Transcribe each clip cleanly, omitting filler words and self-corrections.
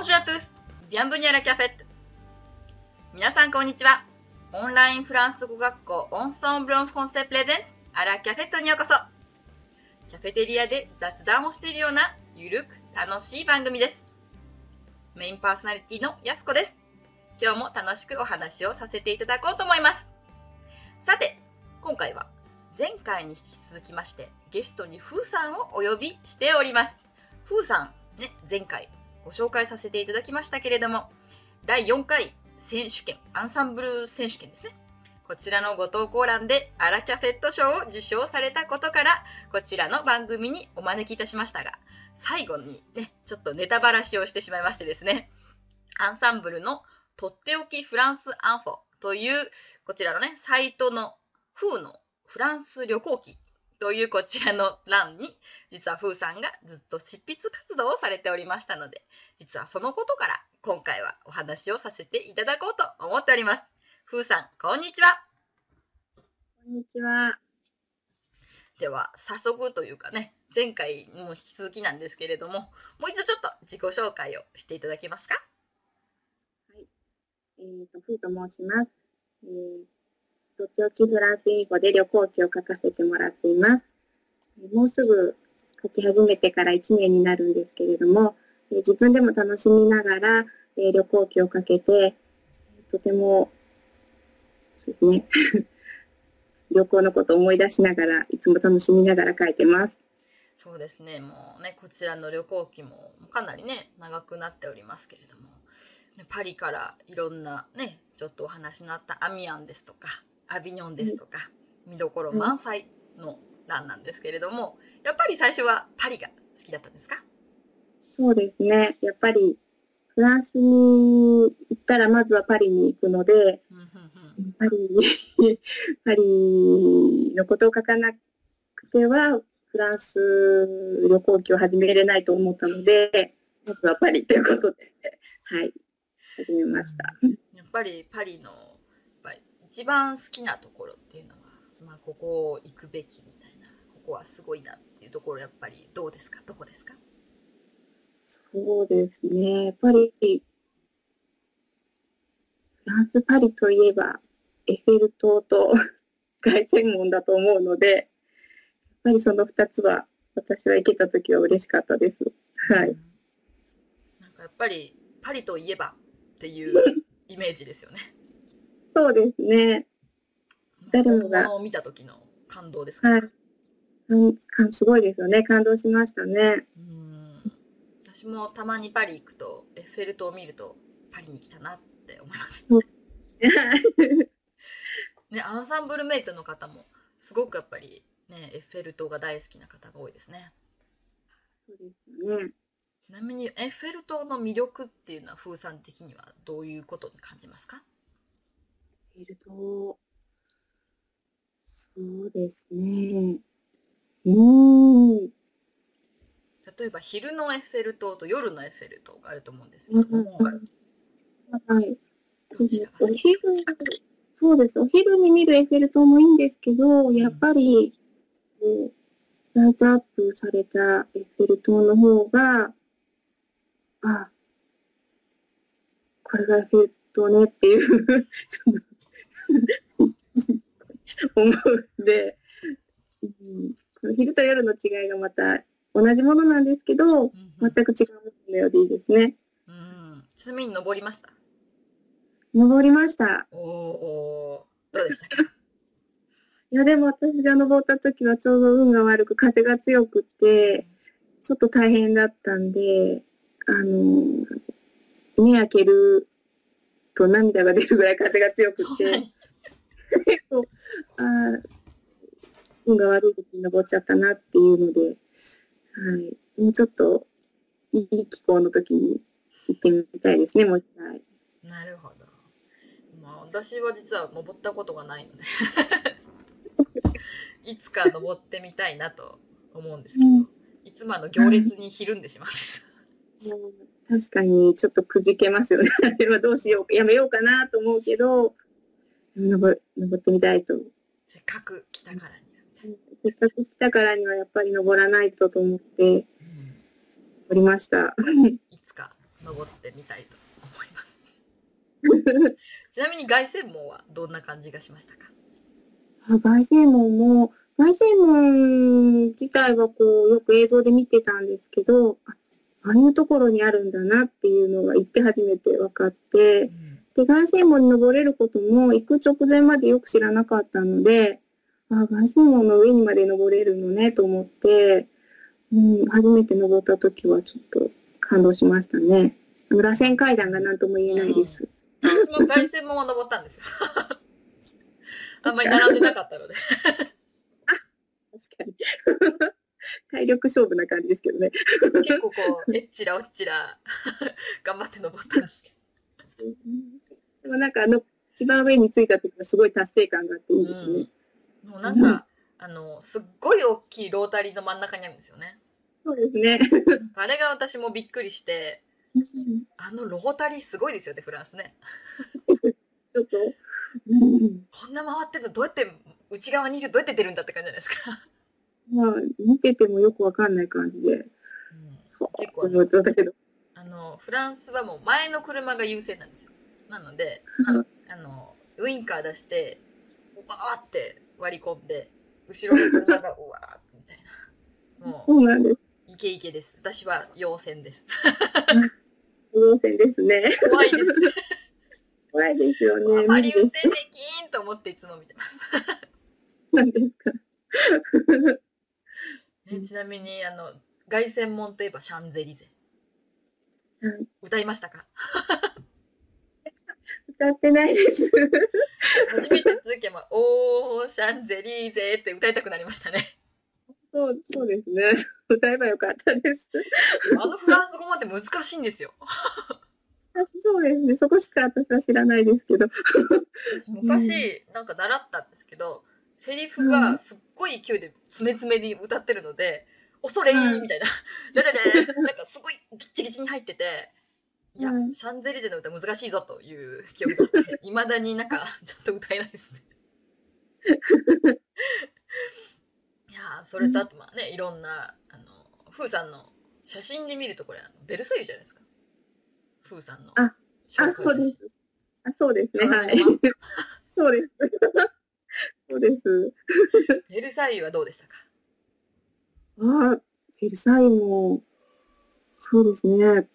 Bonjour à tous! Bienvenue à la cafette! 皆さんこんにちは。オンラインフランス語学校オンソンブロンフランセプレゼンスアラカフェットにようこそ。キャフェテリアで雑談をしているようなゆるく楽しい番組です。メインパーソナリティのやすこです。今日も楽しくお話をさせていただこうと思います。さて、今回は前回に引き続きましてゲストにふうさんをお呼びしております。ふうさん、前回ご紹介させていただきましたけれども、第4回選手権、アンサンブル選手権ですね。こちらのご投稿欄でアラキャフェット賞を受賞されたことから、こちらの番組にお招きいたしましたが、最後にね、ちょっとネタばらしをしてしまいましてですね、アンサンブルのとっておきフランスアンフォという、こちらのね、サイトの風のフランス旅行記というこちらの欄に、実は風さんがずっと執筆活動をされておりましたので、実はそのことから今回はお話をさせていただこうと思っております。風さん、こんにちは。こんにちは。では、早速というかね、前回も引き続きなんですけれども、もう一度ちょっと自己紹介をしていただけますか。はい。風と申します。とっておきフランス英語で旅行記を書かせてもらっています。もうすぐ書き始めてから1年になるんですけれども、自分でも楽しみながら旅行記をかけて、とてもそうですね旅行のことを思い出しながら、いつも楽しみながら書いてます。そうですね、もうね、こちらの旅行記もかなりね長くなっておりますけれども、パリからいろんなね、ちょっとお話のあったアミアンですとかアビニョンですとか、見どころ満載の欄なんですけれども、やっぱり最初はパリが好きだったんですか？そうですね、やっぱりフランスに行ったらまずはパリに行くので、パリのことを書かなくてはフランス旅行記を始めれないと思ったので、まずはパリということで、はい、始めました。やっぱりパリの一番好きなところっていうのは、ここを行くべきみたいな、ここはすごいなっていうところ、やっぱりどうですか、どこですか？そうですね、やっぱりフランス・パリといえばエッフェル塔と凱旋門だと思うので、やっぱりその2つは私は行けた時は嬉しかったです。はい。なんかやっぱりパリといえばっていうイメージですよね。そうですね。誰もが見た時の感動ですかね。はい、すごいですよね。感動しましたね。私もたまにパリ行くとエッフェル塔を見るとパリに来たなって思います。ね、アンサンブルメイトの方もすごくやっぱりね、エッフェル塔が大好きな方が多いですね。そうですよね。ちなみにエッフェル塔の魅力っていうのは風さん的にはどういうことに感じますか？そうですね。例えば昼のエッフェル塔と夜のエッフェル塔があると思うんですけども、はい。どっちが好きですか？そうです。お昼に見るエッフェル塔もいいんですけど、やっぱり、ライトアップされたエッフェル塔の方が、これがエッフェル塔ねっていう思うんで、この昼と夜の違いがまた同じものなんですけど、全く違うのようでいいですね。ちなみに登りました？登りました。どうでしたか？いや、でも私が登った時はちょうど運が悪く風が強くて、ちょっと大変だったんで、目開けると涙が出るぐらい風が強くて運が悪い時に登っちゃったなっていうので、もうちょっといい気候の時に行ってみたいですね、もう一回。なるほど。私は実は登ったことがないのでいつか登ってみたいなと思うんですけど、いつも行列にひるんでしまうんです確かにちょっとくじけますよねどうしようか、やめようかなと思うけど、登ってみたいと。せっかく来たからにはやっぱり登らないとと思っておりましたいつか登ってみたいと思います。ちなみに凱旋門はどんな感じがしましたか？凱旋門自体はこうよく映像で見てたんですけど、ああいうところにあるんだなっていうのが行って初めて分かって、で凱旋門に登れることも行く直前までよく知らなかったので、ああ凱旋門の上にまで登れるのねと思って、初めて登った時はちょっと感動しましたね。螺旋階段が何とも言えないです。私も凱旋門を登ったんですよ。あんまり並んでなかったので。確かに。体力勝負な感じですけどね。結構こう、えっちらおっちら、頑張って登ったんですけど。でもなんか一番上に着いた時はすごい達成感があっていいですね。もうなんか、すっごい大きいロータリーの真ん中にあるんですよね。そうですね。あれが私もびっくりして、あのロータリーすごいですよね、フランスね。ちょっとこんな回ってるとどうやって内側にいるとどうやって出るんだって感じじゃないですか。まあ見ててもよくわかんない感じで、結構思っちゃったけど、フランスはもう前の車が優先なんですよ。なのでウインカー出してわーって割り込んで後ろの車がうわーってみたいな。もうそうなんです。イケイケです。私は陽線です。陽線ですね。怖いです。怖いですよね。あまり運転できんと思っていつも見てます。何ですか。ちなみに凱旋門といえばシャンゼリゼ。歌いましたか。歌ってないです。初めて続けばおーシャンゼリゼって歌いたくなりましたね。そうですね。歌えばよかったです。フランス語まで難しいんですよ。そうですね。そこしか私は知らないですけど。私昔なんか習ったんですけど、セリフがすっごい勢いで詰め詰めに歌ってるので、恐れーみたいな。だだだなんかすごいギッチギチに入ってて、いや、シャンゼリゼの歌難しいぞという記憶があって、いまだになんかちょっと歌えないですね。それとあとまあね、いろんなフーさんの写真で見るとこれベルサイユじゃないですか。フーさんのそうですね。はい。そうです。そうです。ベルサイユはどうでしたか。ベルサイユもそうですね。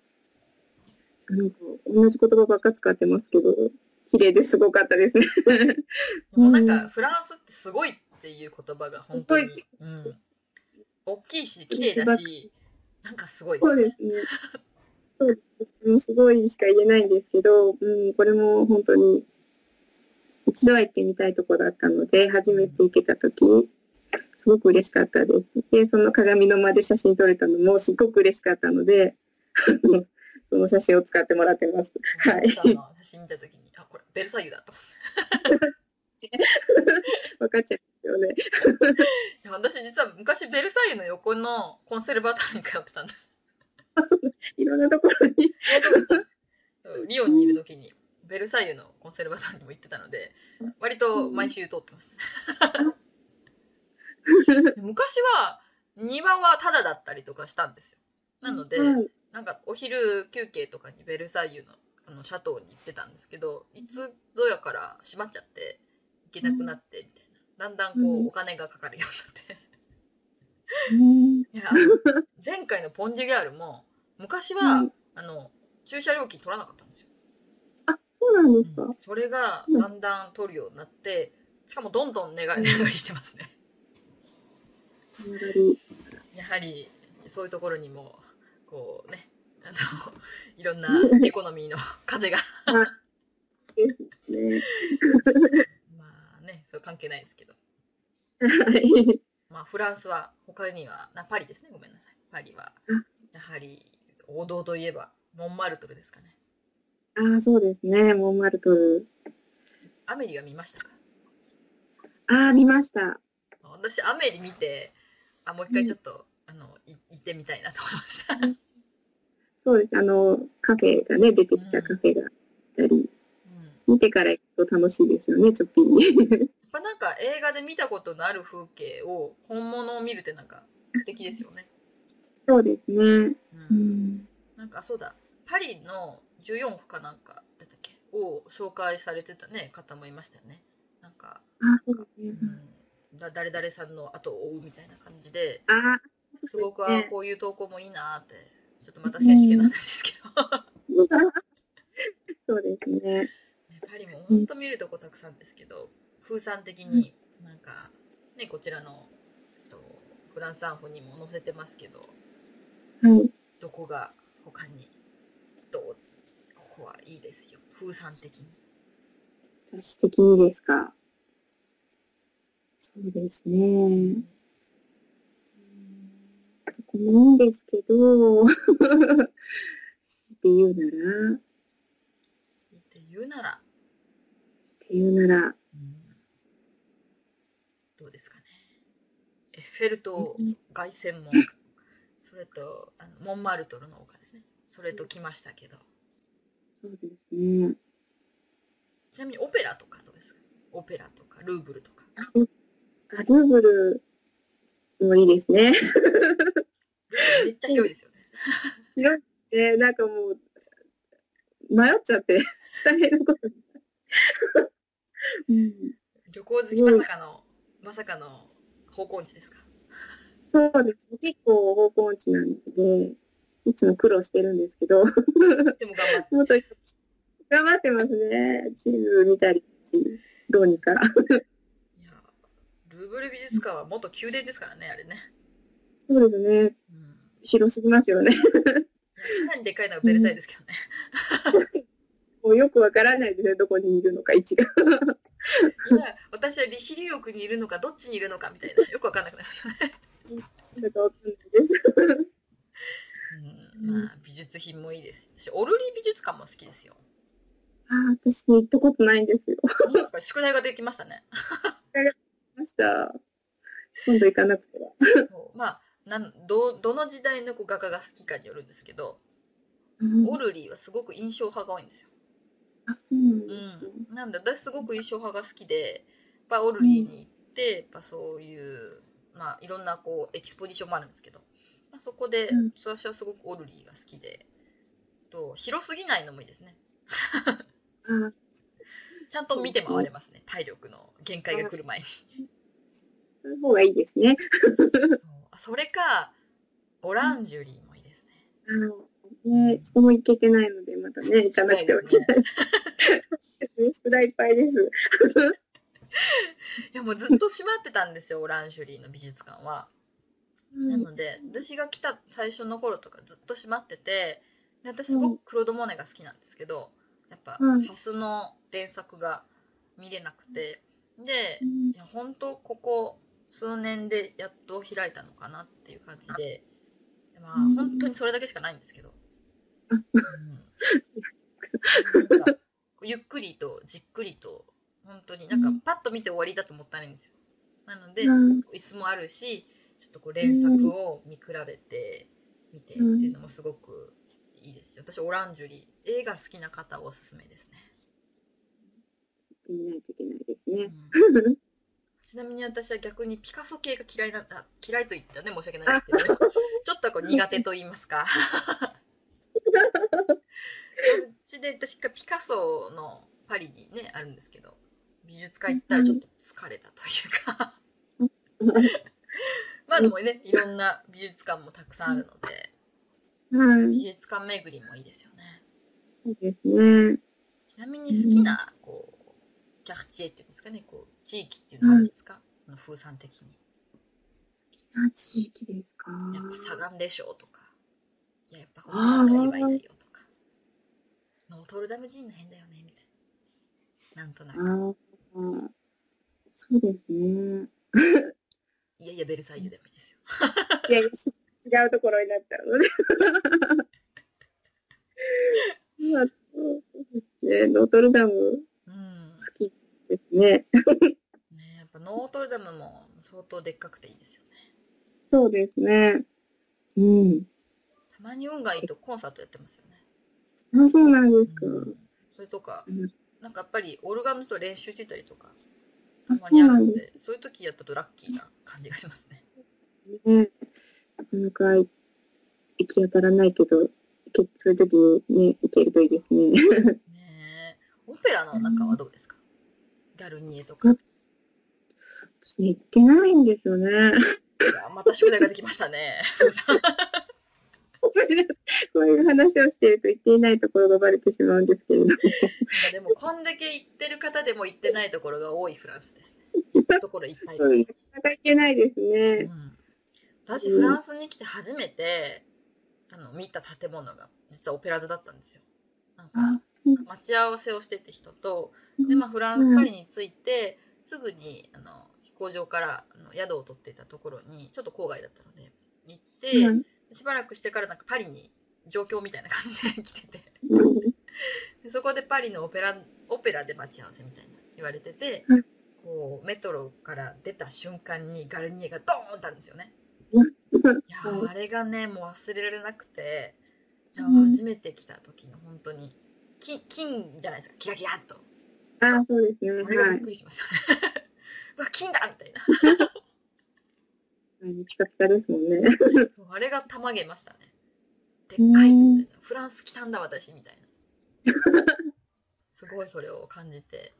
同じ言葉ばっか使ってますけど、綺麗ですごかったですね。もうなんかフランスってすごい。っていう言葉が本当に、大きいし綺麗だし、なんかすごいですね。そうですね。すごいしか言えないんですけど、これも本当に一度は行ってみたいとこだったので、初めて行けた時すごく嬉しかったです。で、その鏡の間で写真撮れたのもすごく嬉しかったので、その写真を使ってもらってます。はい。写真見た時に、これベルサイユだと。分かっちゃうよね。私実は昔ベルサイユの横のコンセルバトリーに通ってたんです。いろんなところに。リヨンにいる時にベルサイユのコンセルバトリーにも行ってたので、割と毎週通ってました。昔は庭はタダだったりとかしたんですよ。なので、なんかお昼休憩とかにベルサイユのシャトーに行ってたんですけど、いつぞやから閉まっちゃって。行けなくなってみたいな、だんだんこう、お金がかかるようになっていや前回のポンジュギャールも昔は、駐車料金取らなかったんですよ。そうなんですか。それがだんだん取るようになって、しかもどんどん値上がりしてますね。やはりそういうところにもこうね、いろんなエコノミーの風が関係ないですけど。まあフランスは他にはパリですね。ごめんなさい。パリはやはり王道といえばモンマルトルですかね。そうですね。モンマルトル。アメリは見ましたか。見ました。私アメリ見て、もう一回ちょっと、行ってみたいなと思いました。そうです。カフェがね、出てきたカフェがあったり。見てから行くと楽しいですよね、ちょっぴり。なんか映画で見たことのある風景を本物を見るってなんか素敵ですよね。そうですね。なんかそうだ、パリの14区かなんかだったっけを紹介されてた、ね、方もいましたよね。なんか誰々さんの後を追うみたいな感じで、すごくこういう投稿もいいなって、ちょっとまた選手権の話ですけどそうですね、ね、パリも本当見るとこたくさんですけど、風さん的になんか、ね、こちらのフランスアンフォにも載せてますけど、はい、どこが他にどうここはいいですよ、風さん的に。私的にですか。そうですね。ここもいいんですけど、強いて言うなら、どうですかね。エッフェル塔凱旋門、それとモンマルトルの丘ですね。それと来ましたけど。そうですね。ちなみにオペラとかどうですか？オペラとかルーブルとか。ルーブルもいいですね。めっちゃ広いですよね。広いね、なんかもう迷っちゃって大変なことに、うん。旅行好きまさかの方向音痴ですか？そうですね。結構方向音痴なのでいつも苦労してるんですけど。でも頑張ってますね。地図見たりどうにか。ルーブル美術館は元宮殿ですからね、あれね。そうですね。うん、広すぎますよね。さらにでかいのはベルサイユですけどね。もうよくわからないですね、どこにいるのか位置が。今私はリシリオ区にいるのかどっちにいるのかみたいな、よくわからなくなりましたね。まあ美術品もいいです。私オルリー美術館も好きですよ。あ、私行ったことないんですよ。ですか、宿題ができましたね。今度行かなくては。そう、まあどの時代の画家が好きかによるんですけど、オルリーはすごく印象派が多いんですよ。なんで私すごく印象派が好きで、やっぱオルリーに行って、やっぱそういう、まあ、いろんなこうエキスポジションもあるんですけど、まあ、そこで、私はすごくオルリーが好きで、広すぎないのもいいですね。ちゃんと見て回れますね、体力の限界が来る前に。そういう方がいいですね。それか、オランジュリーもいいですね。ね、そこも行けてないので、またね、行かなくてはいけない。宿題いっぱいです。いや、もうずっと閉まってたんですよ、オランジュリーの美術館は。なので、私が来た最初の頃とかずっと閉まってて、私すごくクロード・モネが好きなんですけど、やっぱハスの連作が見れなくて、で、いや本当ここ数年でやっと開いたのかなっていう感じで、まあ本当にそれだけしかないんですけど、なんかゆっくりとじっくりと本当になんかパッと見て終わりだともったいないんですよ。なので椅子もあるし、ちょっとこう連作を見比べて見てっていうのもすごくいいですよ。私オランジュリー、映画好きな方おすすめですね。見ないといけないですね。ちなみに私は逆にピカソ系が嫌いと言ったね、申し訳ないんですけど、ちょっとこう苦手と言いますか。うちで私がピカソのパリにねあるんですけど、美術館行ったらちょっと疲れたというかまあでもね、いろんな美術館もたくさんあるので。美術館巡りもいいですよね。いいですね。ちなみに好きなこうキャルティエっていうんですかね、こう地域っていうのはあるんですか？風さん的に。好きな地域ですか？やっぱ砂岩でしょうとか、いややっぱこの界隈だよとか、ノートルダム寺院の辺だよねみたいな。なんとなく。そうですね。いやいやベルサイユでもいいですよ。いやいや。違うところになっちゃうのでね、ノートルダム好きですね。ね、やっぱノートルダムも相当でっかくていいですよね。そうですね。うん。たまに運がいいとコンサートやってますよね。あ、そうなんですか。それとか、なんかやっぱりオルガンの人練習してたりとかたまにあるので、そういう時やったとラッキーな感じがしますね。ね。なかなか行き当たらないけど、行そういう時に行けるといいですね。ねえ、オペラの中はどうですか？ギャルニエとか。行ってないんですよね。また宿題ができましたね。こういう話をしていると行っていないところがバレてしまうんですけれども。でもこんだけ行ってる方でも行ってないところが多いフランスですね。ところいっぱいです。なかなか行けないですね。うん、私フランスに来て初めて、見た建物が実はオペラ座だったんですよ。なんか待ち合わせをしてて人と、でフランスパリに着いてすぐに飛行場から宿を取っていたところにちょっと郊外だったので行って。しばらくしてからなんかパリに上京みたいな感じで来ててでそこでパリのオペラで待ち合わせみたいな言われてて、こうメトロから出た瞬間にガルニエがドーンってあるんですよね。いやあれがねもう忘れられなくて、初めて来た時の本当に金じゃないですか、キラキラっと。ああそうですよね。俺がびっくりしました、ね。うわ金だみたいな。ピカピカですもんね。そうあれがたまげましたね。でっかいみたいな、フランス来たんだ私みたいな。すごいそれを感じて、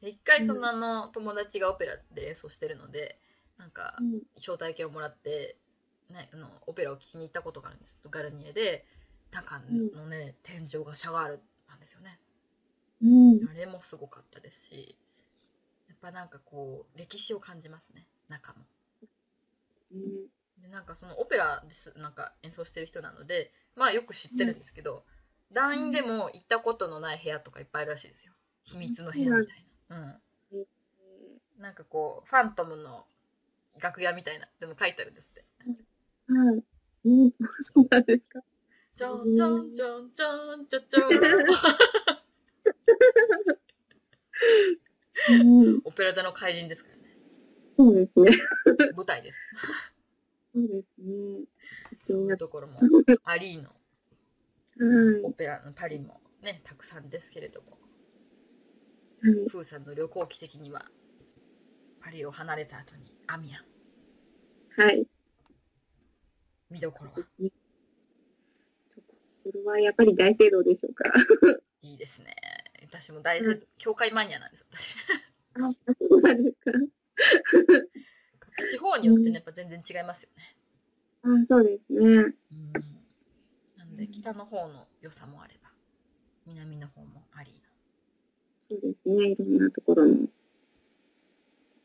一回そんな友達がオペラで演奏してるので、なんか招待券をもらって、ね、オペラを聴きに行ったことがあるんです。ガルニエで中のね、天井がシャワールなんですよね。あれもすごかったですし、やっぱなんかこう歴史を感じますね、中も。でなんかそのオペラですなんか演奏してる人なので、まあよく知ってるんですけど、団員でも行ったことのない部屋とかいっぱいあるらしいですよ。秘密の部屋みたいな、なんかこうファントムの楽屋みたいなでも書いてあるんですって。そうなんですか。ちょんちょんちょんちょんちょんちょんオペラ座の怪人ですからね。そうですね。舞台です。そうですね。そういうところもアリーのオペラのパリもねたくさんですけれども、フーさんの旅行記的にはパリを離れた後にアミアン。はい。見どころは。見どころはやっぱり大聖堂でしょうか。いいですね。私も大聖堂教会マニアなんです私。あ、そうなんですか。地方によってねやっぱ全然違いますよね。あ、そうですね。なので北の方の良さもあれば南の方もあり。そうですね。いろんなところに。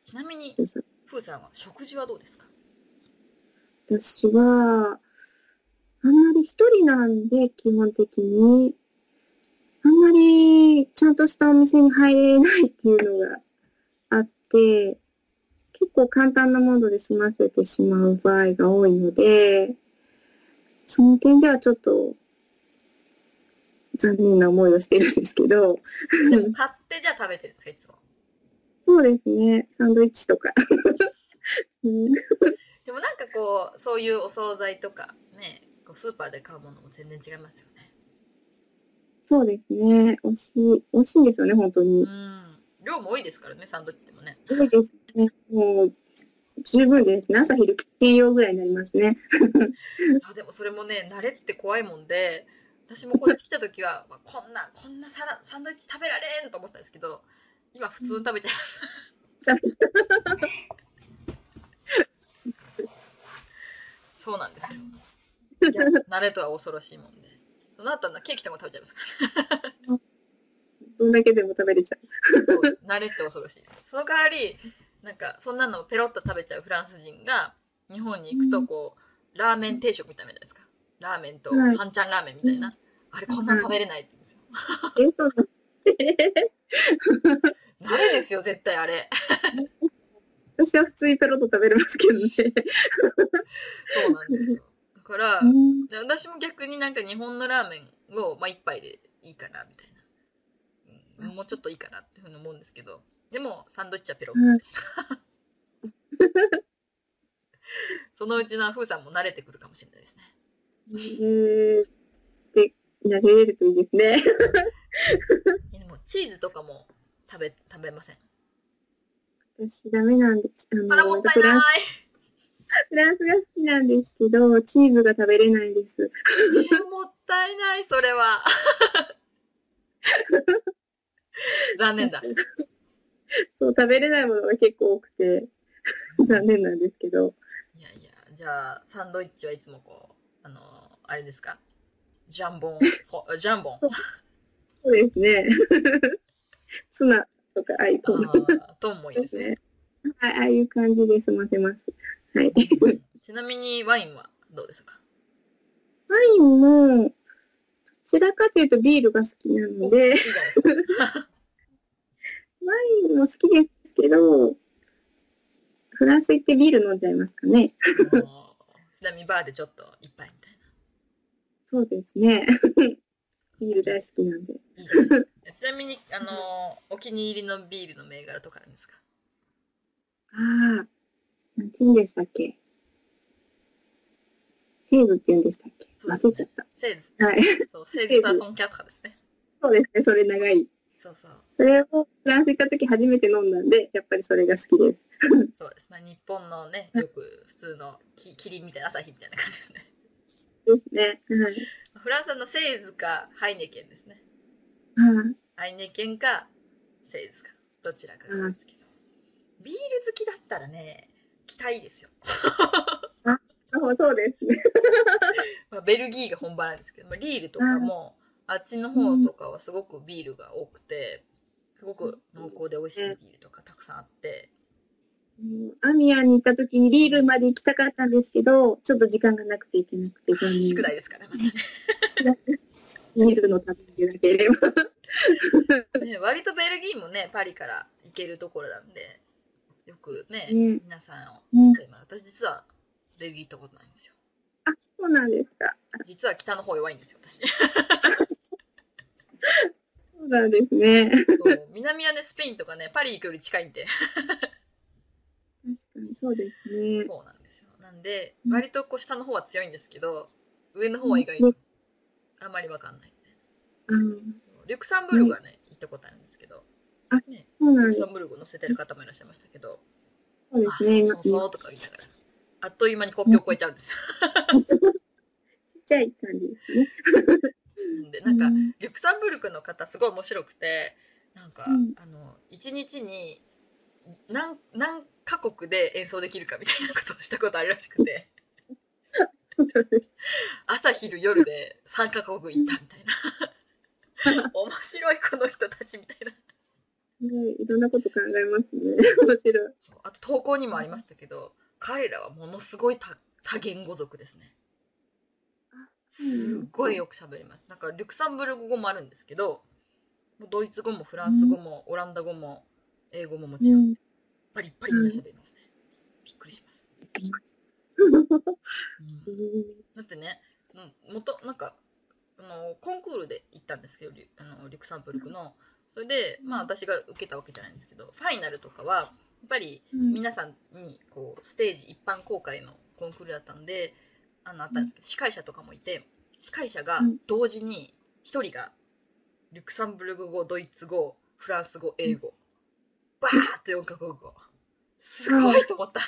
ちなみにフーさんは食事はどうですか？私はあんまり一人なんで基本的にあんまりちゃんとしたお店に入れないっていうのがあって。結構簡単なもので済ませてしまう場合が多いので、その点ではちょっと残念な思いをしてるんですけど。でも買ってじゃあ食べてるんですかいつも？そうですね。サンドイッチとか。でもなんかこうそういうお惣菜とかね、こうスーパーで買うものも全然違いますよね。そうですね。美味しいんですよね本当に。量も多いですからね、サンドイッチでもね。多いですね。もう十分ですね。朝昼兼用ぐらいになりますね。あ、でもそれもね、慣れって怖いもんで、私もこっち来た時はこんなサンドイッチ食べられんと思ったんですけど、今普通に食べちゃう。そうなんですよ。慣れとは恐ろしいもんで、その後はケーキとかも食べちゃいますから。どんだけでも食べれちゃう。そう、慣れって恐ろしいです。その代わりなんかそんなのをペロッと食べちゃうフランス人が日本に行くとこうラーメン定食みたいなじゃないですか。ラーメンと半ちゃんラーメンみたいな、あれこんな食べれないって言うんですよ。慣れですよ絶対あれ。私は普通にペロッと食べれますけどね。そうなんですよ。だから私も逆になんか日本のラーメンをまあ一杯でいいかなみたいな、もうちょっといいかなっていうふうに思うんですけど、でもサンドイッチはペロッと。そのうちのフーさんも慣れてくるかもしれないですね。で慣れるといいですね。でもチーズとかも食べません。私ダメなんです。あらもったいない。フランスが好きなんですけどチーズが食べれないです。もっったいない、それは。残念だ。そう、食べれないものが結構多くて、残念なんですけど。いやいや、じゃあ、サンドイッチはいつもこう、あれですか、ジャンボン、ジャンボン。そうですね。ツナとか、ああいうトンもいいですね。はい、ああいう感じで済ませます。はい。ちなみにワインはどうですか？ワインも、どちらかというとビールが好きなので、ワインも好きですけど、フランス行ってビール飲んじゃいますかね。ちなみにバーでちょっと一杯みたいな。そうですね。ビール大好きなんで。ちなみに、お気に入りのビールの銘柄とかあるんですか？ああ、何て言うんでしたっけ？セーズって言うんでしたっけ？忘れちゃった。セーズ。はい。そう、セーズはソンキャとかですね。そうですね、それ長い。そうそう。それをフランス行った時初めて飲んだんで、やっぱりそれが好きです。そうです。まあ、日本のね、よく普通のキリンみたいな、朝日みたいな感じですね。ですね。はい。フランスのセーズかハイネケンですね。はい。ハイネケンかセーズか、どちらかが好き。ビール好きだったらね、期待ですよ。あ、そうですね。まあ、ベルギーが本場なんですけど、まあ、リールとかも、あっちの方とかはすごくビールが多くて、すごく濃厚で美味しいビールとかたくさんあって。アミアに行った時にリールまで行きたかったんですけど、ちょっと時間がなくて行けなくて。宿題ですから、またね。ビールの旅でなければ。ね、割とベルギーもね、パリから行けるところなんで。よくね、皆さんを来て、私実はベルギー行ったことないんですよ。あ、そうなんですか。実は北の方弱いんですよ、私。そうなんですね。そう、南はね、スペインとかね、パリ行くより近いんで。確かにそうですね。そうなんですよ。なんで、割とこう下の方は強いんですけど、上の方は意外とあまりわかんない、ね。リュクサンブルクはね、行ったことあるんですけど。ね、ルクサンブルクを乗せてる方もいらっしゃいましたけど、そうですね、そうそうとか言いながら、あっという間に国境を越えちゃうんです。ちっちゃい感じですね。なんか、リュクサンブルクの方、すごい面白くて、なんか、1日に何カ国で演奏できるかみたいなことをしたことあるらしくて、朝、昼、夜で3カ国行ったみたいな、面白い、この人たちみたいな。いろんなこと考えますね。面白い。あと投稿にもありましたけど、彼らはものすごい多言語族ですね。すごいよく喋ります。なんかリュクサンブルク語もあるんですけど、ドイツ語もフランス語もオランダ語も英語ももちろん、バリッバリみんな喋りますね。びっくりします。だってね、その元なんかコンクールで行ったんですけど、リュクサンブルクの。それで、まあ、私が受けたわけじゃないんですけど、ファイナルとかはやっぱり皆さんにこうステージ一般公開のコンクールだったんで、あったんですけど、司会者とかもいて、司会者が同時に1人がリュクサンブルク語、ドイツ語、フランス語、英語、バーって4カ国語、すごいと思った。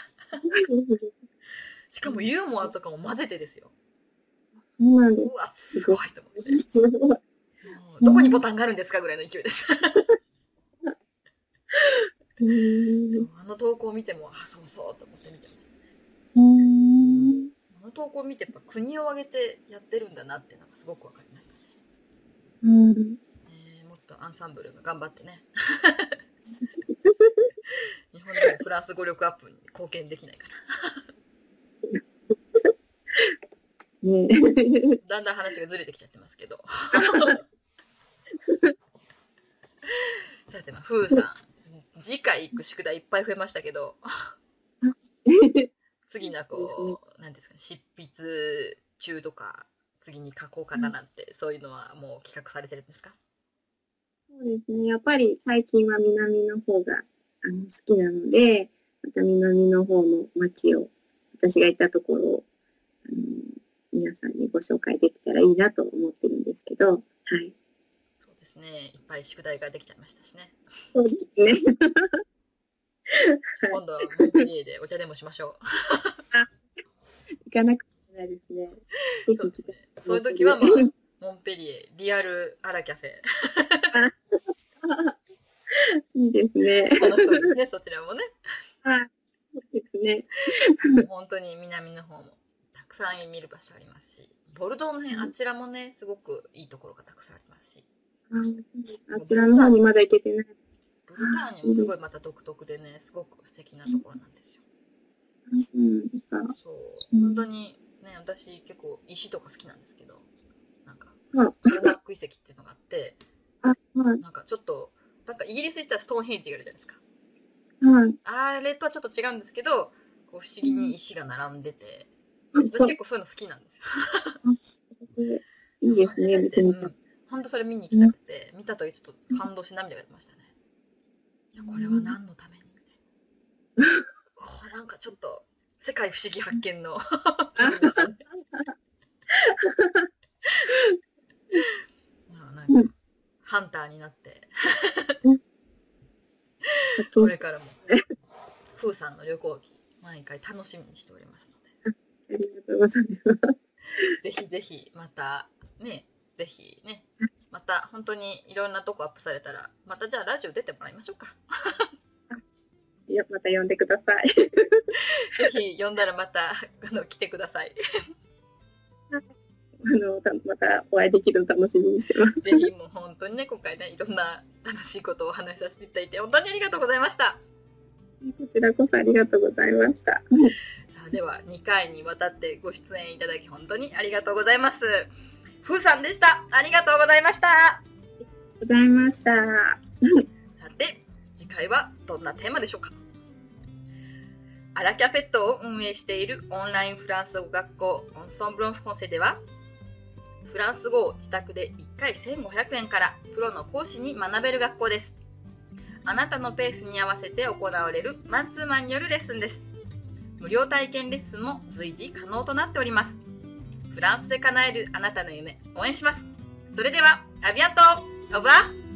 しかもユーモアとかも混ぜてですよ。うわ、すごいと思って。どこにボタンがあるんですかぐらいの勢いです。そう、あの投稿を見ても、あ、そうそうと思って見てましたね。あの投稿を見て、やっぱ国を挙げてやってるんだなってなんかすごくわかりましたね。もっとアンサンブルが頑張ってね。日本でもフランス語力アップに貢献できないかな。だんだん話がずれてきちゃってますけど。さて、まあ、ふうさん、次回行く宿題いっぱい増えましたけど、次のこう、なんですかね、執筆中とか、次に書こうかななんて、そういうのはもう企画されてるんですか？そうですね、やっぱり最近は南の方が好きなので、また南の方の町を、私がいたところを、皆さんにご紹介できたらいいなと思ってるんですけど、はい。そうですね。いっぱい宿題ができちゃいましたしね。そうですね。今度はモンペリエでお茶でもしましょう。行かなくてないですね。そうですね。そういう時はまあモンペリエ、リアルアラキャセ。いいですね。楽しそうですね、そちらもね。はい。そうですね。本当に南の方もたくさん見る場所ありますし、ボルドーの辺、あちらもね、すごくいいところがたくさんありますし。あちらの方にまだ行けてない。ブルターニュもすごいまた独特でね、すごく素敵なところなんですよ。そう、本当にね、私結構石とか好きなんですけど、なんか、ストーンヘンジ遺跡っていうのがあって、なんかちょっと、なんかイギリス行ったらストーンヘンジがあるじゃないですか。あれとはちょっと違うんですけど、こう不思議に石が並んでて、私結構そういうの好きなんですよ。いいですね。本当それ見に行きたくて、見たときちょっと感動して涙が出ましたね。いや、これは何のためにみたいな。なんかちょっと世界不思議発見の気分でしたね。なんかハンターになってこれからもフーさんの旅行記毎回楽しみにしておりますので、ぜひぜひまたね、ぜひね、また本当にいろんなとこアップされたら、またじゃあラジオ出てもらいましょうか。また呼んでください。ぜひ呼んだらまた来てください。またお会いできるの楽しみにしてます。ぜひもう本当にね、今回ね、いろんな楽しいことをお話しさせていただいて本当にありがとうございました。こちらこそありがとうございました。さあでは2回にわたってご出演いただき本当にありがとうございます。ふうさんでした。ありがとうございました。ありがとうございました。さて次回はどんなテーマでしょうか。アラキャフェットを運営しているオンラインフランス語学校オンソンブロンフォンセでは、フランス語を自宅で1回1500円からプロの講師に学べる学校です。あなたのペースに合わせて行われるマンツーマンによるレッスンです。無料体験レッスンも随時可能となっております。フランスで叶えるあなたの夢、応援します。それでは、アビアント、オブア